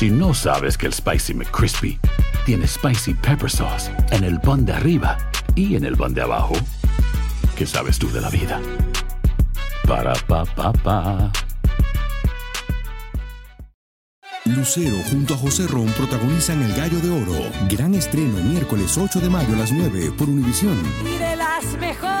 Si no sabes que el Spicy McCrispy tiene Spicy Pepper Sauce en el pan de arriba y en el pan de abajo, ¿qué sabes tú de la vida? Para, pa, pa, pa. Lucero junto a José Ron protagonizan El Gallo de Oro. Gran estreno miércoles 8 de mayo a las 9 por Univisión. Y de las mejores.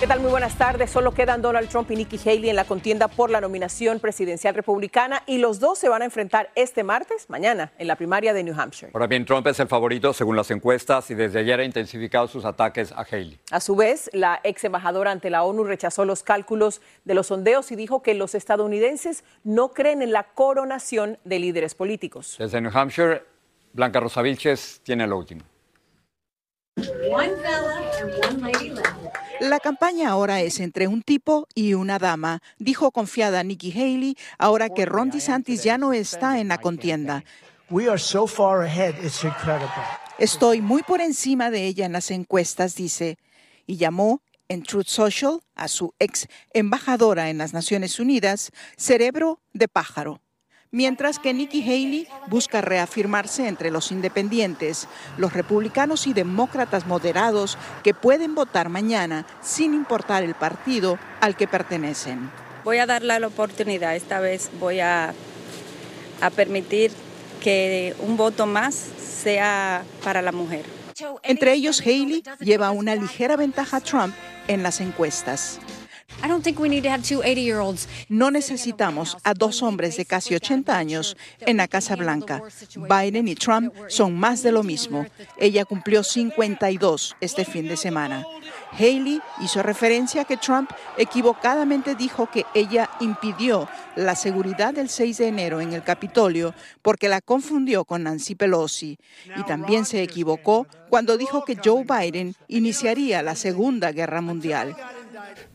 ¿Qué tal? Muy buenas tardes. Solo quedan Donald Trump y Nikki Haley en la contienda por la nominación presidencial republicana y los dos se van a enfrentar este martes, mañana, en la primaria de New Hampshire. Ahora bien, Trump es el favorito según las encuestas y desde ayer ha intensificado sus ataques a Haley. A su vez, la ex embajadora ante la ONU rechazó los cálculos de los sondeos y dijo que los estadounidenses no creen en la coronación de líderes políticos. Desde New Hampshire, Blanca Rosa Vilches tiene lo último. One fella and one lady left. La campaña ahora es entre un tipo y una dama, dijo confiada Nikki Haley, ahora que Ron DeSantis ya no está en la contienda. We are so far ahead, it's incredible. Estoy muy por encima de ella en las encuestas, dice, y llamó en Truth Social a su ex embajadora en las Naciones Unidas, cerebro de pájaro. Mientras que Nikki Haley busca reafirmarse entre los independientes, los republicanos y demócratas moderados que pueden votar mañana sin importar el partido al que pertenecen. Voy a darle la oportunidad, esta vez voy a permitir que un voto más sea para la mujer. Entre ellos, Haley lleva una ligera ventaja a Trump en las encuestas. No necesitamos a dos hombres de casi 80 años en la Casa Blanca. Biden y Trump son más de lo mismo. Ella cumplió 52 este fin de semana. Haley hizo referencia a que Trump equivocadamente dijo que ella impidió la seguridad del 6 de enero en el Capitolio porque la confundió con Nancy Pelosi. Y también se equivocó cuando dijo que Joe Biden iniciaría la Segunda Guerra Mundial.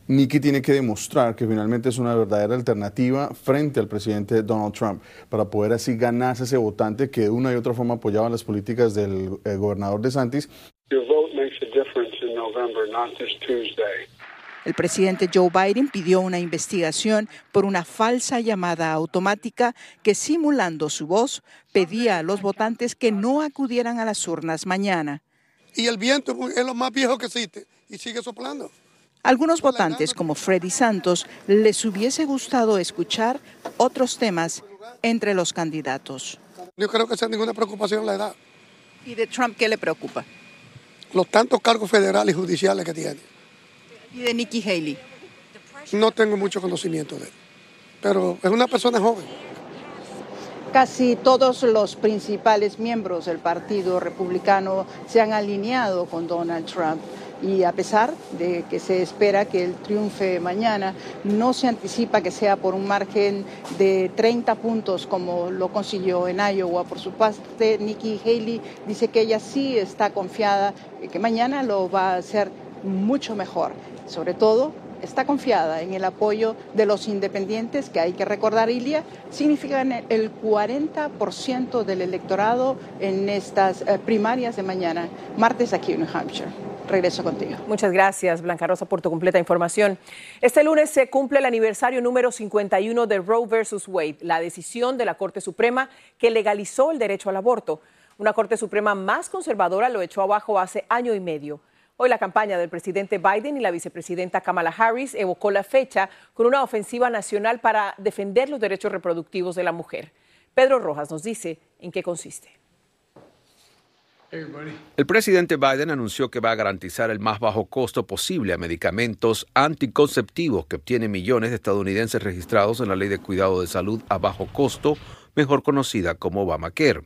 Nikki tiene que demostrar que finalmente es una verdadera alternativa frente al presidente Donald Trump para poder así ganarse ese votante que de una y otra forma apoyaba las políticas del gobernador DeSantis. El presidente Joe Biden pidió una investigación por una falsa llamada automática que, simulando su voz, pedía a los votantes que no acudieran a las urnas mañana. Y el viento es lo más viejo que existe y sigue soplando. Algunos votantes, como Freddy Santos, les hubiese gustado escuchar otros temas entre los candidatos. Yo creo que sin ninguna preocupación la edad. ¿Y de Trump qué le preocupa? Los tantos cargos federales y judiciales que tiene. ¿Y de Nikki Haley? No tengo mucho conocimiento de él, pero es una persona joven. Casi todos los principales miembros del Partido Republicano se han alineado con Donald Trump. Y a pesar de que se espera que él triunfe mañana, no se anticipa que sea por un margen de 30 puntos como lo consiguió en Iowa. Por su parte, Nikki Haley dice que ella sí está confiada y que mañana lo va a hacer mucho mejor. Sobre todo, está confiada en el apoyo de los independientes, que hay que recordar, Ilia, significan el 40% del electorado en estas primarias de mañana, martes aquí en New Hampshire. Regreso contigo. Muchas gracias, Blanca Rosa, por tu completa información. Este lunes se cumple el aniversario número 51 de Roe versus Wade, la decisión de la Corte Suprema que legalizó el derecho al aborto. Una Corte Suprema más conservadora lo echó abajo hace año y medio. Hoy la campaña del presidente Biden y la vicepresidenta Kamala Harris evocó la fecha con una ofensiva nacional para defender los derechos reproductivos de la mujer. Pedro Rojas nos dice en qué consiste. El presidente Biden anunció que va a garantizar el más bajo costo posible a medicamentos anticonceptivos que obtienen millones de estadounidenses registrados en la Ley de Cuidado de Salud a Bajo Costo, mejor conocida como Obamacare.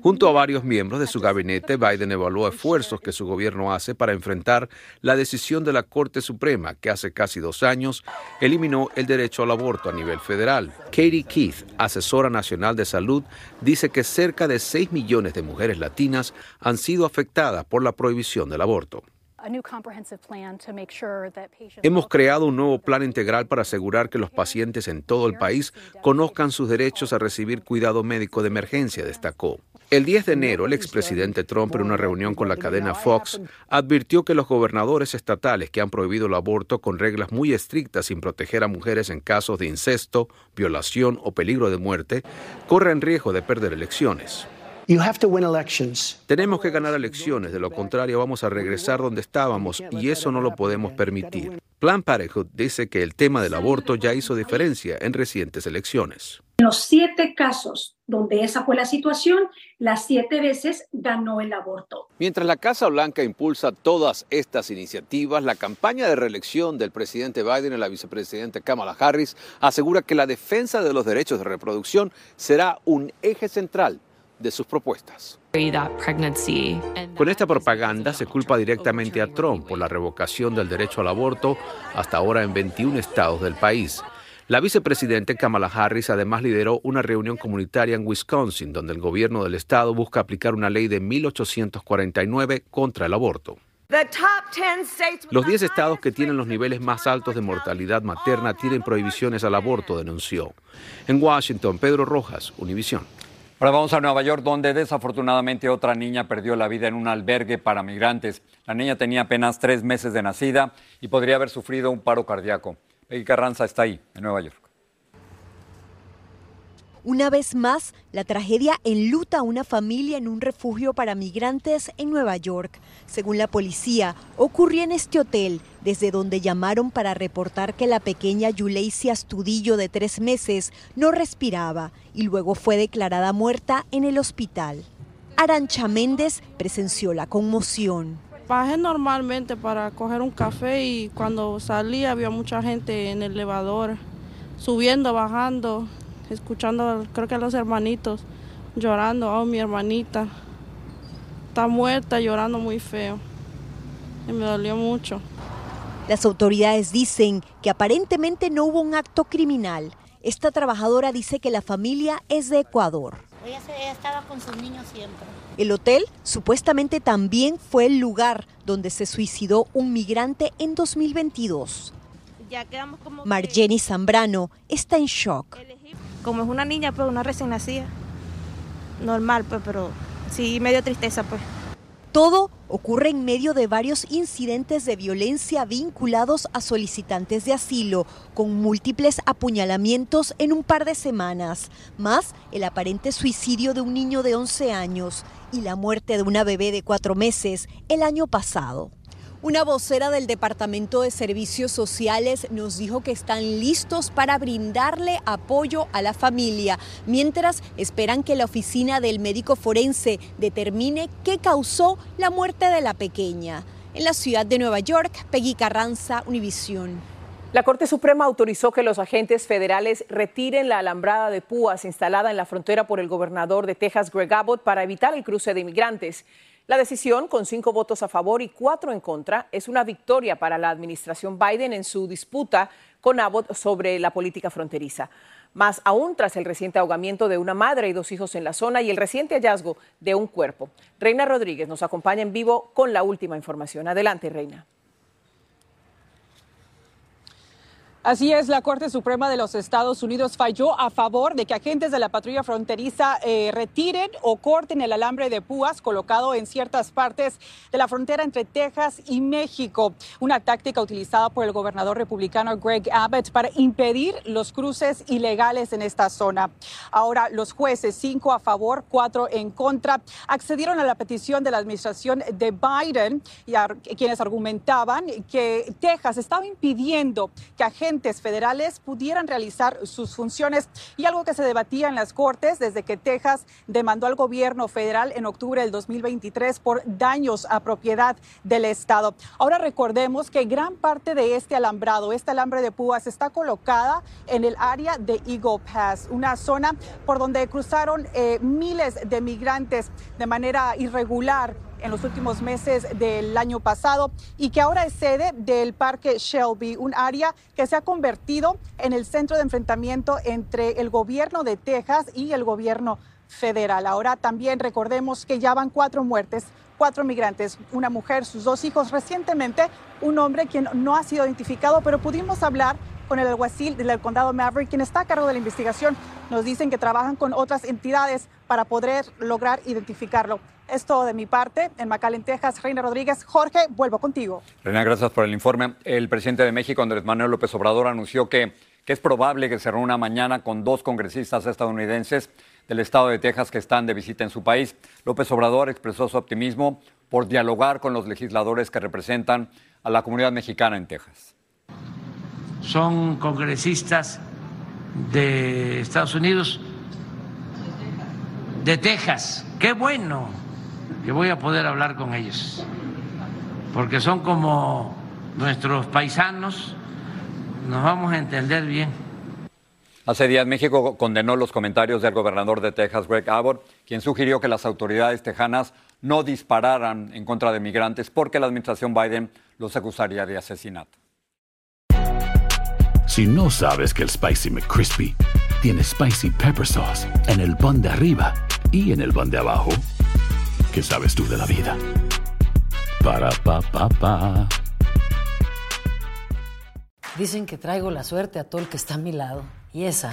Junto a varios miembros de su gabinete, Biden evaluó esfuerzos que su gobierno hace para enfrentar la decisión de la Corte Suprema, que hace casi 2 años eliminó el derecho al aborto a nivel federal. Katie Keith, asesora nacional de salud, dice que cerca de 6 millones de mujeres latinas han sido afectadas por la prohibición del aborto. Hemos creado un nuevo plan integral para asegurar que los pacientes en todo el país conozcan sus derechos a recibir cuidado médico de emergencia, destacó. El 10 de enero, el expresidente Trump, en una reunión con la cadena Fox, advirtió que los gobernadores estatales que han prohibido el aborto con reglas muy estrictas sin proteger a mujeres en casos de incesto, violación o peligro de muerte, corren riesgo de perder elecciones. Tenemos que ganar elecciones, de lo contrario vamos a regresar donde estábamos y eso no lo podemos permitir. Planned Parenthood dice que el tema del aborto ya hizo diferencia en recientes elecciones. En los 7 casos donde esa fue la situación, las 7 veces ganó el aborto. Mientras la Casa Blanca impulsa todas estas iniciativas, la campaña de reelección del presidente Biden y la vicepresidenta Kamala Harris asegura que la defensa de los derechos de reproducción será un eje central de sus propuestas. Con esta propaganda se culpa directamente a Trump por la revocación del derecho al aborto hasta ahora en 21 estados del país. La vicepresidenta Kamala Harris además lideró una reunión comunitaria en Wisconsin, donde el gobierno del estado busca aplicar una ley de 1849 contra el aborto. Los 10 estados que tienen los niveles más altos de mortalidad materna tienen prohibiciones al aborto, denunció. En Washington, Pedro Rojas, Univisión. Ahora vamos a Nueva York, donde desafortunadamente otra niña perdió la vida en un albergue para migrantes. La niña tenía apenas 3 meses de nacida y podría haber sufrido un paro cardíaco. Peggy Carranza está ahí, en Nueva York. Una vez más, la tragedia enluta a una familia en un refugio para migrantes en Nueva York. Según la policía, ocurrió en este hotel, desde donde llamaron para reportar que la pequeña Yuleicia Astudillo, de 3 meses, no respiraba y luego fue declarada muerta en el hospital. Arancha Méndez presenció la conmoción. Bajé normalmente para coger un café y cuando salí había mucha gente en el elevador, subiendo, bajando, escuchando, creo que a los hermanitos llorando. Oh, mi hermanita está muerta, llorando muy feo. Y me dolió mucho. Las autoridades dicen que aparentemente no hubo un acto criminal. Esta trabajadora dice que la familia es de Ecuador. Ella estaba con sus niños siempre. El hotel supuestamente también fue el lugar donde se suicidó un migrante en 2022. Marjeni Zambrano está en shock. Como es una niña, pues una recién nacida, normal, pues, pero sí medio tristeza, pues. Todo ocurre en medio de varios incidentes de violencia vinculados a solicitantes de asilo, con múltiples apuñalamientos en un par de semanas, más el aparente suicidio de un niño de 11 años y la muerte de una bebé de 4 meses el año pasado. Una vocera del Departamento de Servicios Sociales nos dijo que están listos para brindarle apoyo a la familia, mientras esperan que la oficina del médico forense determine qué causó la muerte de la pequeña. En la ciudad de Nueva York, Peggy Carranza, Univisión. La Corte Suprema autorizó que los agentes federales retiren la alambrada de púas instalada en la frontera por el gobernador de Texas, Greg Abbott, para evitar el cruce de inmigrantes. La decisión, con 5 votos a favor y 4 en contra, es una victoria para la administración Biden en su disputa con Abbott sobre la política fronteriza. Más aún tras el reciente ahogamiento de una madre y 2 hijos en la zona y el reciente hallazgo de un cuerpo. Reina Rodríguez nos acompaña en vivo con la última información. Adelante, Reina. Así es, la Corte Suprema de los Estados Unidos falló a favor de que agentes de la patrulla fronteriza retiren o corten el alambre de púas colocado en ciertas partes de la frontera entre Texas y México, una táctica utilizada por el gobernador republicano Greg Abbott para impedir los cruces ilegales en esta zona. Ahora los jueces, 5 a favor, 4 en contra, accedieron a la petición de la administración de Biden, quienes argumentaban que Texas estaba impidiendo que agentes federales pudieran realizar sus funciones, y algo que se debatía en las cortes desde que Texas demandó al gobierno federal en octubre del 2023 por daños a propiedad del estado. Ahora recordemos que gran parte de este alambrado, este alambre de púas, está colocada en el área de Eagle Pass, una zona por donde cruzaron miles de migrantes de manera irregular en los últimos meses del año pasado, y que ahora es sede del Parque Shelby, un área que se ha convertido en el centro de enfrentamiento entre el gobierno de Texas y el gobierno federal. Ahora también recordemos que ya van 4 muertes 4 migrantes, una mujer, sus 2 hijos, recientemente un hombre quien no ha sido identificado, pero pudimos hablar con el alguacil del condado Maverick, quien está a cargo de la investigación. Nos dicen que trabajan con otras entidades para poder lograr identificarlo. Es todo de mi parte. En McAllen, Texas, Reina Rodríguez. Jorge, vuelvo contigo. Reina, gracias por el informe. El presidente de México, Andrés Manuel López Obrador, anunció que es probable que se reúna mañana con 2 congresistas estadounidenses del estado de Texas que están de visita en su país. López Obrador expresó su optimismo por dialogar con los legisladores que representan a la comunidad mexicana en Texas. Son congresistas de Estados Unidos, de Texas. ¡Qué bueno que voy a poder hablar con ellos! Porque son como nuestros paisanos, nos vamos a entender bien. Hace días México condenó los comentarios del gobernador de Texas, Greg Abbott, quien sugirió que las autoridades tejanas no dispararan en contra de migrantes porque la administración Biden los acusaría de asesinato. Si no sabes que el Spicy McCrispy tiene Spicy Pepper Sauce en el pan de arriba y en el pan de abajo, ¿qué sabes tú de la vida? Para, pa, pa, pa. Dicen que traigo la suerte a todo el que está a mi lado, y esa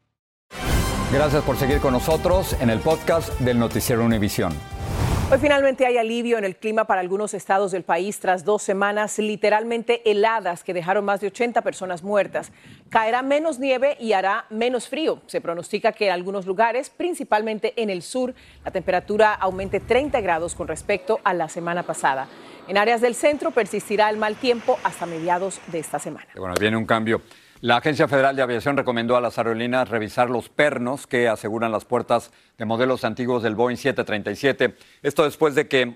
Gracias por seguir con nosotros en el podcast del Noticiero Univisión. Hoy finalmente hay alivio en el clima para algunos estados del país tras 2 semanas literalmente heladas que dejaron más de 80 personas muertas. Caerá menos nieve y hará menos frío. Se pronostica que en algunos lugares, principalmente en el sur, la temperatura aumente 30 grados con respecto a la semana pasada. En áreas del centro persistirá el mal tiempo hasta mediados de esta semana. Bueno, viene un cambio. La Agencia Federal de Aviación recomendó a las aerolíneas revisar los pernos que aseguran las puertas de modelos antiguos del Boeing 737. Esto después de que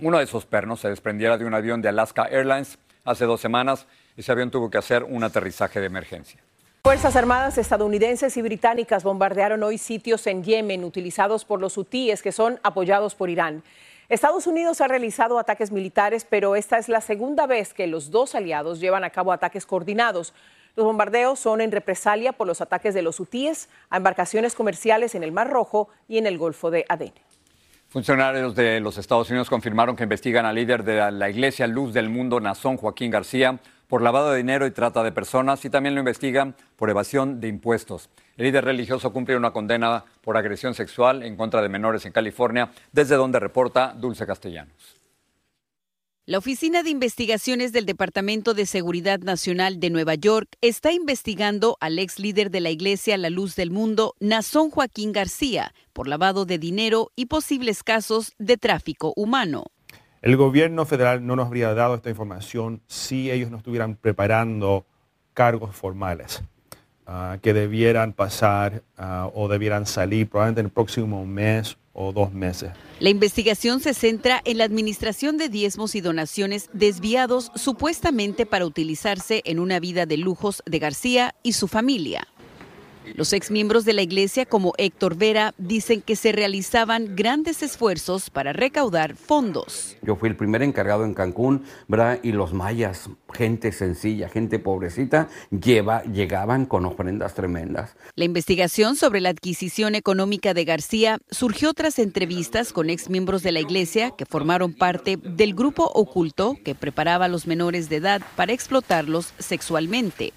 uno de esos pernos se desprendiera de un avión de Alaska Airlines hace 2 semanas. Ese avión tuvo que hacer un aterrizaje de emergencia. Fuerzas Armadas estadounidenses y británicas bombardearon hoy sitios en Yemen utilizados por los hutíes que son apoyados por Irán. Estados Unidos ha realizado ataques militares, pero esta es la segunda vez que los 2 aliados llevan a cabo ataques coordinados. Los bombardeos son en represalia por los ataques de los hutíes a embarcaciones comerciales en el Mar Rojo y en el Golfo de Adén. Funcionarios de los Estados Unidos confirmaron que investigan al líder de la Iglesia Luz del Mundo, Naasón Joaquín García, por lavado de dinero y trata de personas, y también lo investigan por evasión de impuestos. El líder religioso cumple una condena por agresión sexual en contra de menores en California, desde donde reporta Dulce Castellanos. La Oficina de Investigaciones del Departamento de Seguridad Nacional de Nueva York está investigando al ex líder de la Iglesia La Luz del Mundo, Naasón Joaquín García, por lavado de dinero y posibles casos de tráfico humano. El gobierno federal no nos habría dado esta información si ellos no estuvieran preparando cargos formales que debieran pasar o debieran salir probablemente en el próximo mes o 2 meses. La investigación se centra en la administración de diezmos y donaciones desviados supuestamente para utilizarse en una vida de lujos de García y su familia. Los exmiembros de la iglesia, como Héctor Vera, dicen que se realizaban grandes esfuerzos para recaudar fondos. Yo fui el primer encargado en Cancún, ¿verdad? Y los mayas, gente sencilla, gente pobrecita, llegaban con ofrendas tremendas. La investigación sobre la adquisición económica de García surgió tras entrevistas con exmiembros de la iglesia que formaron parte del grupo oculto que preparaba a los menores de edad para explotarlos sexualmente.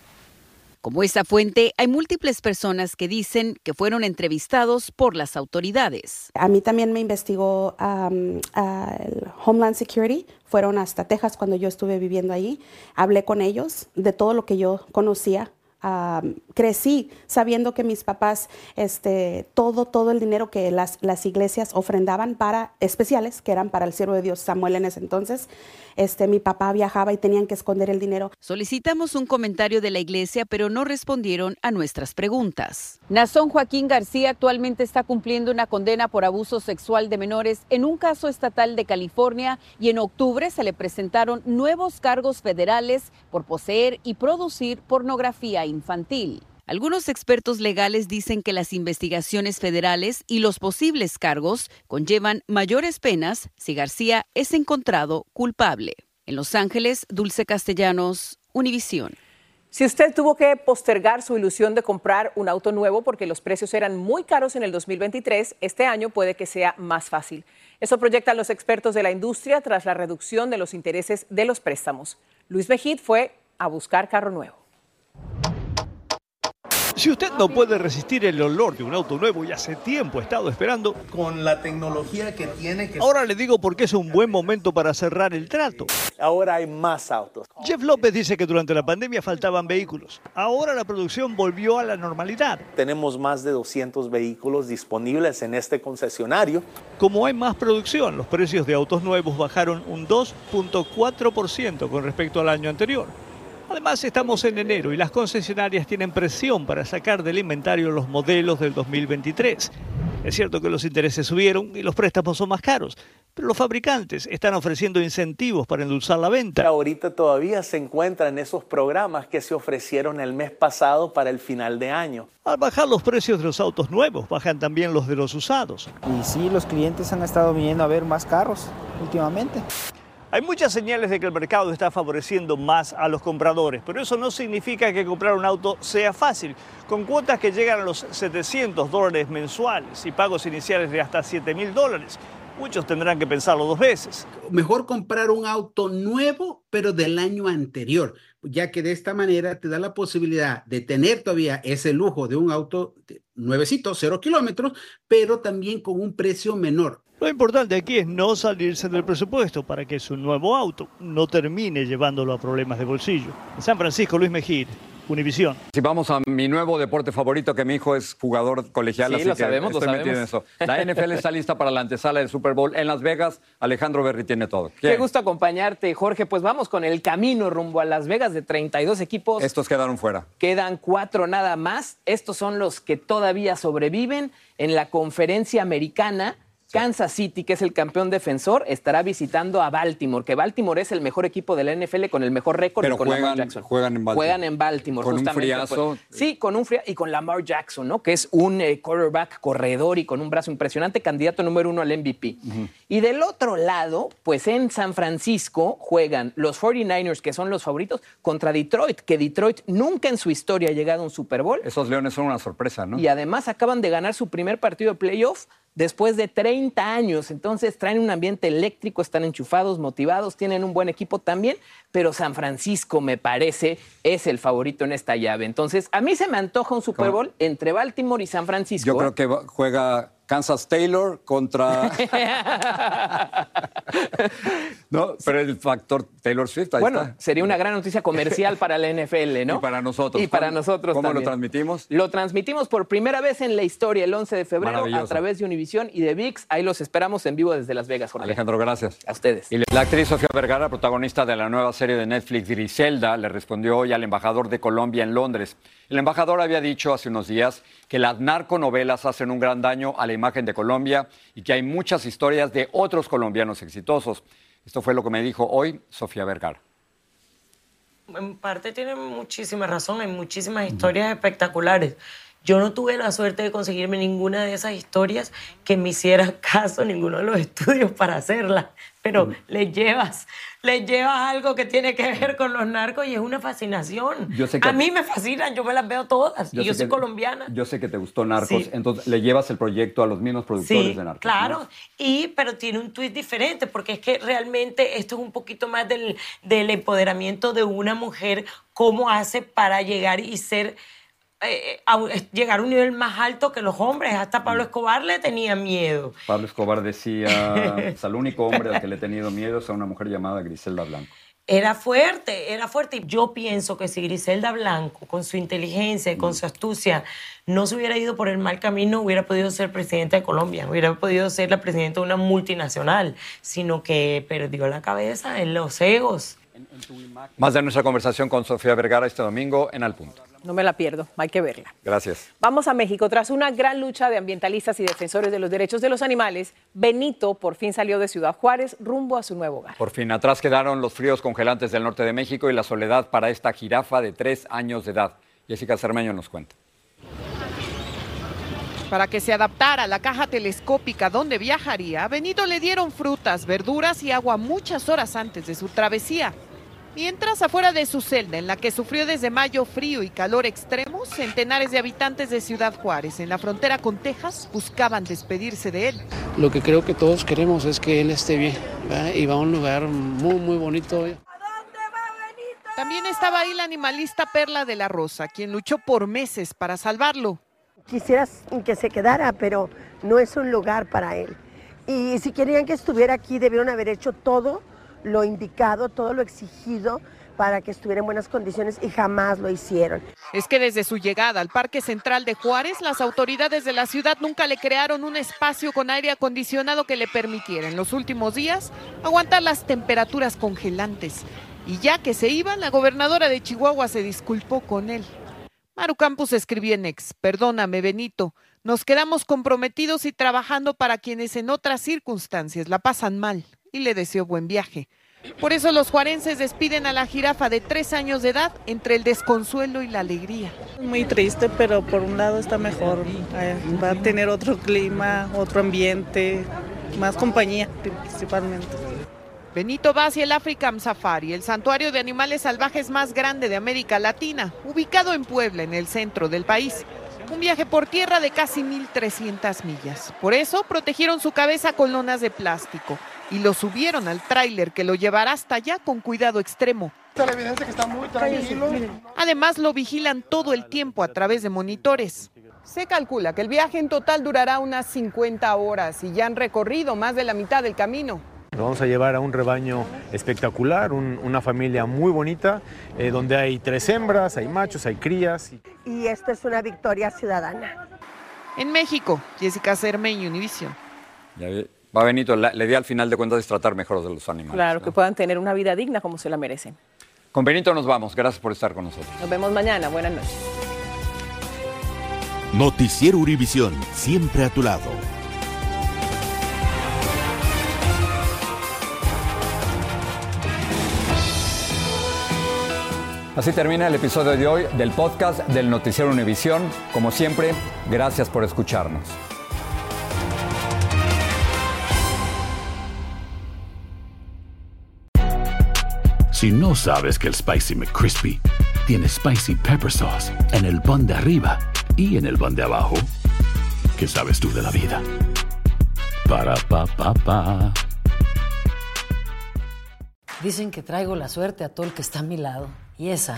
Como esta fuente, hay múltiples personas que dicen que fueron entrevistados por las autoridades. A mí también me investigó el Homeland Security. Fueron hasta Texas cuando yo estuve viviendo ahí. Hablé con ellos de todo lo que yo conocía crecí sabiendo que mis papás, todo el dinero que las iglesias ofrendaban para especiales, que eran para el siervo de Dios Samuel en ese entonces, mi papá viajaba y tenían que esconder el dinero. Solicitamos un comentario de la iglesia, pero no respondieron a nuestras preguntas. Naasón Joaquín García actualmente está cumpliendo una condena por abuso sexual de menores en un caso estatal de California, y en octubre se le presentaron nuevos cargos federales por poseer y producir pornografía infantil. Algunos expertos legales dicen que las investigaciones federales y los posibles cargos conllevan mayores penas si García es encontrado culpable. En Los Ángeles, Dulce Castellanos, Univisión. Si usted tuvo que postergar su ilusión de comprar un auto nuevo porque los precios eran muy caros en el 2023, este año puede que sea más fácil. Eso proyectan los expertos de la industria tras la reducción de los intereses de los préstamos. Luis Mejid fue a buscar carro nuevo. Si usted no puede resistir el olor de un auto nuevo y hace tiempo ha estado esperando, con la tecnología que tiene, ahora le digo por qué es un buen momento para cerrar el trato. Ahora hay más autos. Jeff López dice que durante la pandemia faltaban vehículos. Ahora la producción volvió a la normalidad. Tenemos más de 200 vehículos disponibles en este concesionario. Como hay más producción, los precios de autos nuevos bajaron un 2.4% con respecto al año anterior. Además, estamos en enero y las concesionarias tienen presión para sacar del inventario los modelos del 2023. Es cierto que los intereses subieron y los préstamos son más caros, pero los fabricantes están ofreciendo incentivos para endulzar la venta. Ahorita todavía se encuentran esos programas que se ofrecieron el mes pasado para el final de año. Al bajar los precios de los autos nuevos, bajan también los de los usados. Y sí, los clientes han estado viniendo a ver más carros últimamente. Hay muchas señales de que el mercado está favoreciendo más a los compradores, pero eso no significa que comprar un auto sea fácil. Con cuotas que llegan a los $700 mensuales y pagos iniciales de hasta $7,000, muchos tendrán que pensarlo dos veces. Mejor comprar un auto nuevo, pero del año anterior, ya que de esta manera te da la posibilidad de tener todavía ese lujo de un auto nuevecito, 0 kilómetros, pero también con un precio menor. Lo importante aquí es no salirse del presupuesto para que su nuevo auto no termine llevándolo a problemas de bolsillo. En San Francisco, Luis Mejía, Univisión. Si vamos a mi nuevo deporte favorito, que mi hijo es jugador colegial, sí, así lo sabemos. Metido en eso. La NFL está lista para la antesala del Super Bowl en Las Vegas. Alejandro Berry tiene todo. ¿Quién? Qué gusto acompañarte, Jorge. Pues vamos con el camino rumbo a Las Vegas de 32 equipos. Estos quedaron fuera. Quedan 4 nada más. Estos son los que todavía sobreviven en la Conferencia Americana. Kansas City, que es el campeón defensor, estará visitando a Baltimore, que Baltimore es el mejor equipo de la NFL con el mejor récord. Pero con Lamar Jackson. Juegan en Baltimore. Con justamente, un friazo. Pues, sí, con un friazo y con Lamar Jackson, ¿no? Que es un quarterback corredor y con un brazo impresionante, candidato número 1 al MVP. Uh-huh. Y del otro lado, pues en San Francisco juegan los 49ers, que son los favoritos, contra Detroit, que Detroit nunca en su historia ha llegado a un Super Bowl. Esos leones son una sorpresa, ¿no? Y además acaban de ganar su primer partido de playoff después de 30 años, entonces traen un ambiente eléctrico, están enchufados, motivados, tienen un buen equipo también, pero San Francisco, me parece, es el favorito en esta llave. Entonces, a mí se me antoja un Super Bowl entre Baltimore y San Francisco. Yo creo que juega Kansas Taylor contra... No, pero el factor Taylor Swift, ahí está. Sería una gran noticia comercial para la NFL, ¿no? Y para nosotros. ¿Cómo también lo transmitimos? Lo transmitimos por primera vez en la historia el 11 de febrero a través de Univisión y de VIX. Ahí los esperamos en vivo desde Las Vegas, Jorge. Alejandro, gracias. A ustedes. Y la actriz Sofía Vergara, protagonista de la nueva serie de Netflix, Griselda, le respondió hoy al embajador de Colombia en Londres. El embajador había dicho hace unos días que las narconovelas hacen un gran daño a la imagen de Colombia y que hay muchas historias de otros colombianos exitosos. Esto fue lo que me dijo hoy Sofía Vergara. En parte tiene muchísima razón, hay muchísimas historias espectaculares. Yo no tuve la suerte de conseguirme ninguna de esas historias que me hiciera caso ninguno de los estudios para hacerlas, pero le llevas algo que tiene que ver con los narcos y es una fascinación. A mí me fascinan, yo me las veo todas y yo soy colombiana. Yo sé que te gustó Narcos, sí. Entonces le llevas el proyecto a los mismos productores de Narcos. Claro, ¿no? Pero tiene un twist diferente porque es que realmente esto es un poquito más del empoderamiento de una mujer, cómo hace para llegar y ser... llegar a un nivel más alto que los hombres. Hasta Pablo Escobar le tenía miedo. Pablo Escobar decía: al único hombre al que le he tenido miedo es a una mujer llamada Griselda Blanco. era fuerte. Yo pienso que si Griselda Blanco, con su inteligencia y con su astucia, no se hubiera ido por el mal camino, hubiera podido ser presidenta de Colombia, hubiera podido ser la presidenta de una multinacional, sino que perdió la cabeza en los egos. Más de nuestra conversación con Sofía Vergara este domingo en Al Punto. No me la pierdo, hay que verla. Gracias. Vamos a México. Tras una gran lucha de ambientalistas y defensores de los derechos de los animales, Benito por fin salió de Ciudad Juárez rumbo a su nuevo hogar. Por fin, atrás quedaron los fríos congelantes del norte de México y la soledad para esta jirafa de 3 años de edad. Jessica Cermeño nos cuenta. Para que se adaptara a la caja telescópica donde viajaría, a Benito le dieron frutas, verduras y agua muchas horas antes de su travesía. Mientras, afuera de su celda, en la que sufrió desde mayo frío y calor extremos, centenares de habitantes de Ciudad Juárez, en la frontera con Texas, buscaban despedirse de él. Lo que creo que todos queremos es que él esté bien, ¿verdad? Y va a un lugar muy, muy bonito. También estaba ahí la animalista Perla de la Rosa, quien luchó por meses para salvarlo. Quisieras que se quedara, pero no es un lugar para él. Y si querían que estuviera aquí, debieron haber hecho todo lo indicado, todo lo exigido para que estuviera en buenas condiciones, y jamás lo hicieron. Es que desde su llegada al Parque Central de Juárez, las autoridades de la ciudad nunca le crearon un espacio con aire acondicionado que le permitiera en los últimos días aguantar las temperaturas congelantes. Y ya que se iba, la gobernadora de Chihuahua se disculpó con él. Maru Campos escribió en Ex: perdóname, Benito, nos quedamos comprometidos y trabajando para quienes en otras circunstancias la pasan mal, y le deseo buen viaje. Por eso los juarenses despiden a la jirafa de 3 años de edad entre el desconsuelo y la alegría. Muy triste, pero por un lado está mejor. Va a tener otro clima, otro ambiente, más compañía principalmente. Benito va hacia el African Safari, el santuario de animales salvajes más grande de América Latina, ubicado en Puebla, en el centro del país. Un viaje por tierra de casi 1.300 millas. Por eso protegieron su cabeza con lonas de plástico y lo subieron al tráiler que lo llevará hasta allá con cuidado extremo. La evidencia que está muy tranquilo. Además, lo vigilan todo el tiempo a través de monitores. Se calcula que el viaje en total durará unas 50 horas y ya han recorrido más de la mitad del camino. Nos vamos a llevar a un rebaño espectacular, una familia muy bonita, donde hay 3 hembras, hay machos, hay crías. Y esto es una victoria ciudadana. En México, Jessica Cermeño, Univisión. Va Benito, la idea al final de cuentas es tratar mejor de los animales. Claro, ¿no? Que puedan tener una vida digna como se la merecen. Con Benito nos vamos. Gracias por estar con nosotros. Nos vemos mañana. Buenas noches. Noticiero Univisión, siempre a tu lado. Así termina el episodio de hoy del podcast del Noticiero Univisión. Como siempre, gracias por escucharnos. Si no sabes que el Spicy McCrispy tiene Spicy Pepper Sauce en el pan de arriba y en el pan de abajo, ¿qué sabes tú de la vida? Para, pa, pa, pa. Dicen que traigo la suerte a todo el que está a mi lado. Y esa